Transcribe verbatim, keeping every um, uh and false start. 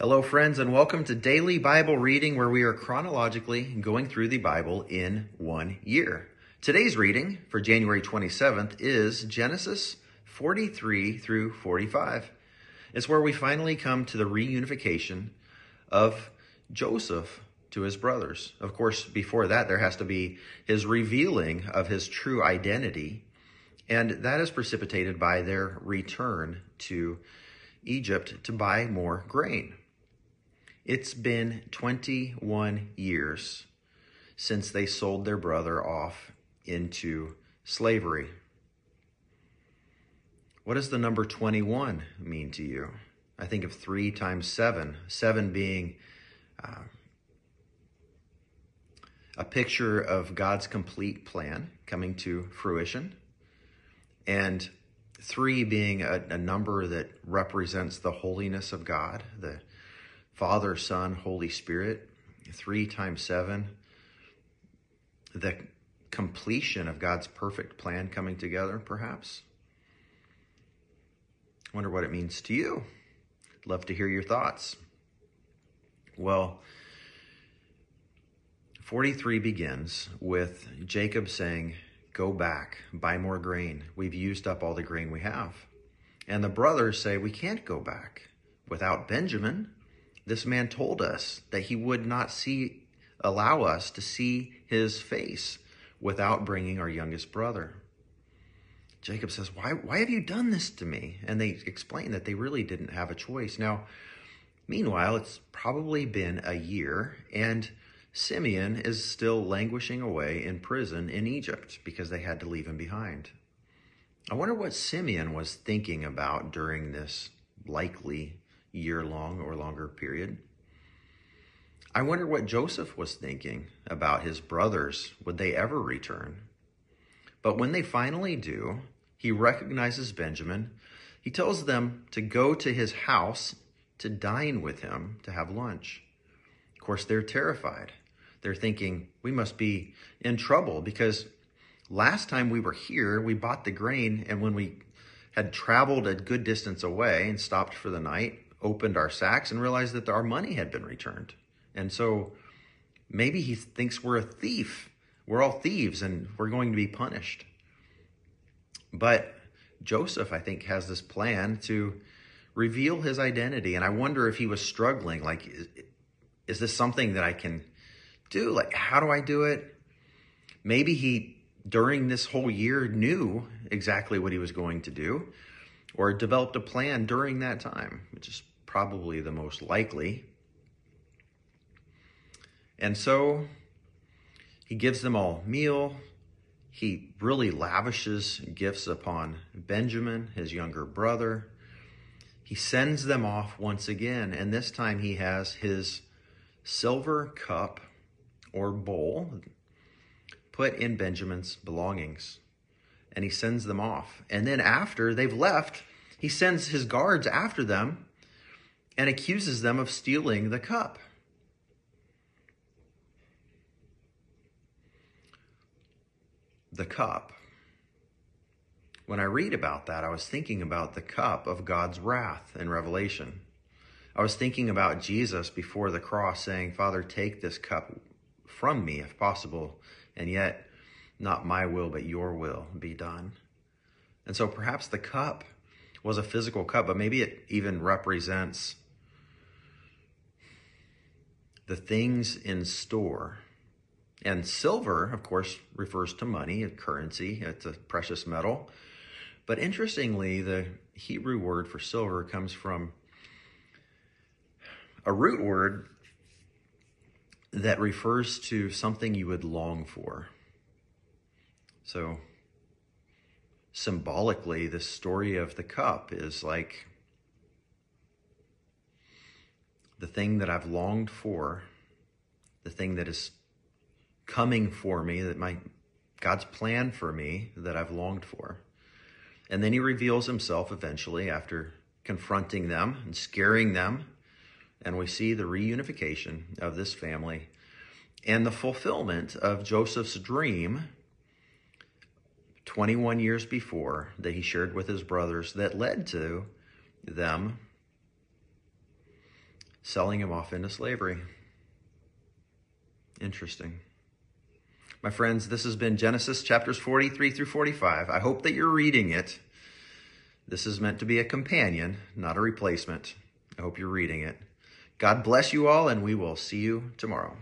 Hello, friends, and welcome to Daily Bible Reading, where we are chronologically going through the Bible in one year. Today's reading for January twenty-seventh is Genesis forty-three through forty-five. It's where we finally come to the reunification of Joseph to his brothers. Of course, before that, there has to be his revealing of his true identity, and that is precipitated by their return to Egypt to buy more grain. It's been twenty-one years since they sold their brother off into slavery. What does the number twenty-one mean to you? I think of three times seven, seven being uh, a picture of God's complete plan coming to fruition, and three being a, a number that represents the holiness of God, the Father, Son, Holy Spirit. Three times seven, the completion of God's perfect plan coming together, perhaps. I wonder what it means to you. I'd love to hear your thoughts. Well, forty-three begins with Jacob saying, "Go back, buy more grain. We've used up all the grain we have." And the brothers say, "We can't go back without Benjamin. This man told us that he would not see, allow us to see his face without bringing our youngest brother." Jacob says, why, why have you done this to me? And they explain that they really didn't have a choice. Now, meanwhile, it's probably been a year, and Simeon is still languishing away in prison in Egypt because they had to leave him behind. I wonder what Simeon was thinking about during this likely year-long or longer period. I wonder what Joseph was thinking about his brothers. Would they ever return? But when they finally do, he recognizes Benjamin. He tells them to go to his house to dine with him, to have lunch. Of course, they're terrified. They're thinking, we must be in trouble because last time we were here, we bought the grain, and when we had traveled a good distance away and stopped for the night, opened our sacks and realized that our money had been returned. And so maybe he thinks we're a thief. We're all thieves and we're going to be punished. But Joseph, I think, has this plan to reveal his identity. And I wonder if he was struggling, like, is, is this something that I can do? Like, how do I do it? Maybe he, during this whole year, knew exactly what he was going to do, or developed a plan during that time, which is probably the most likely. And so he gives them all a meal. He really lavishes gifts upon Benjamin, his younger brother. He sends them off once again, and this time he has his silver cup or bowl put in Benjamin's belongings, and he sends them off. And then after they've left, he sends his guards after them and accuses them of stealing the cup. The cup. When I read about that, I was thinking about the cup of God's wrath in Revelation. I was thinking about Jesus before the cross saying, "Father, take this cup from me if possible, and yet not my will, but your will be done." And so perhaps the cup was a physical cup, but maybe it even represents the things in store. And silver, of course, refers to money, a currency. It's a precious metal. But interestingly, the Hebrew word for silver comes from a root word that refers to something you would long for. So symbolically, the story of the cup is like the thing that I've longed for, the thing that is coming for me, that my God's plan for me that I've longed for. And then he reveals himself eventually after confronting them and scaring them. And we see the reunification of this family and the fulfillment of Joseph's dream twenty-one years before that he shared with his brothers that led to them selling him off into slavery. Interesting. My friends, this has been Genesis chapters forty-three through forty-five. I hope that you're reading it. This is meant to be a companion, not a replacement. I hope you're reading it. God bless you all, and we will see you tomorrow.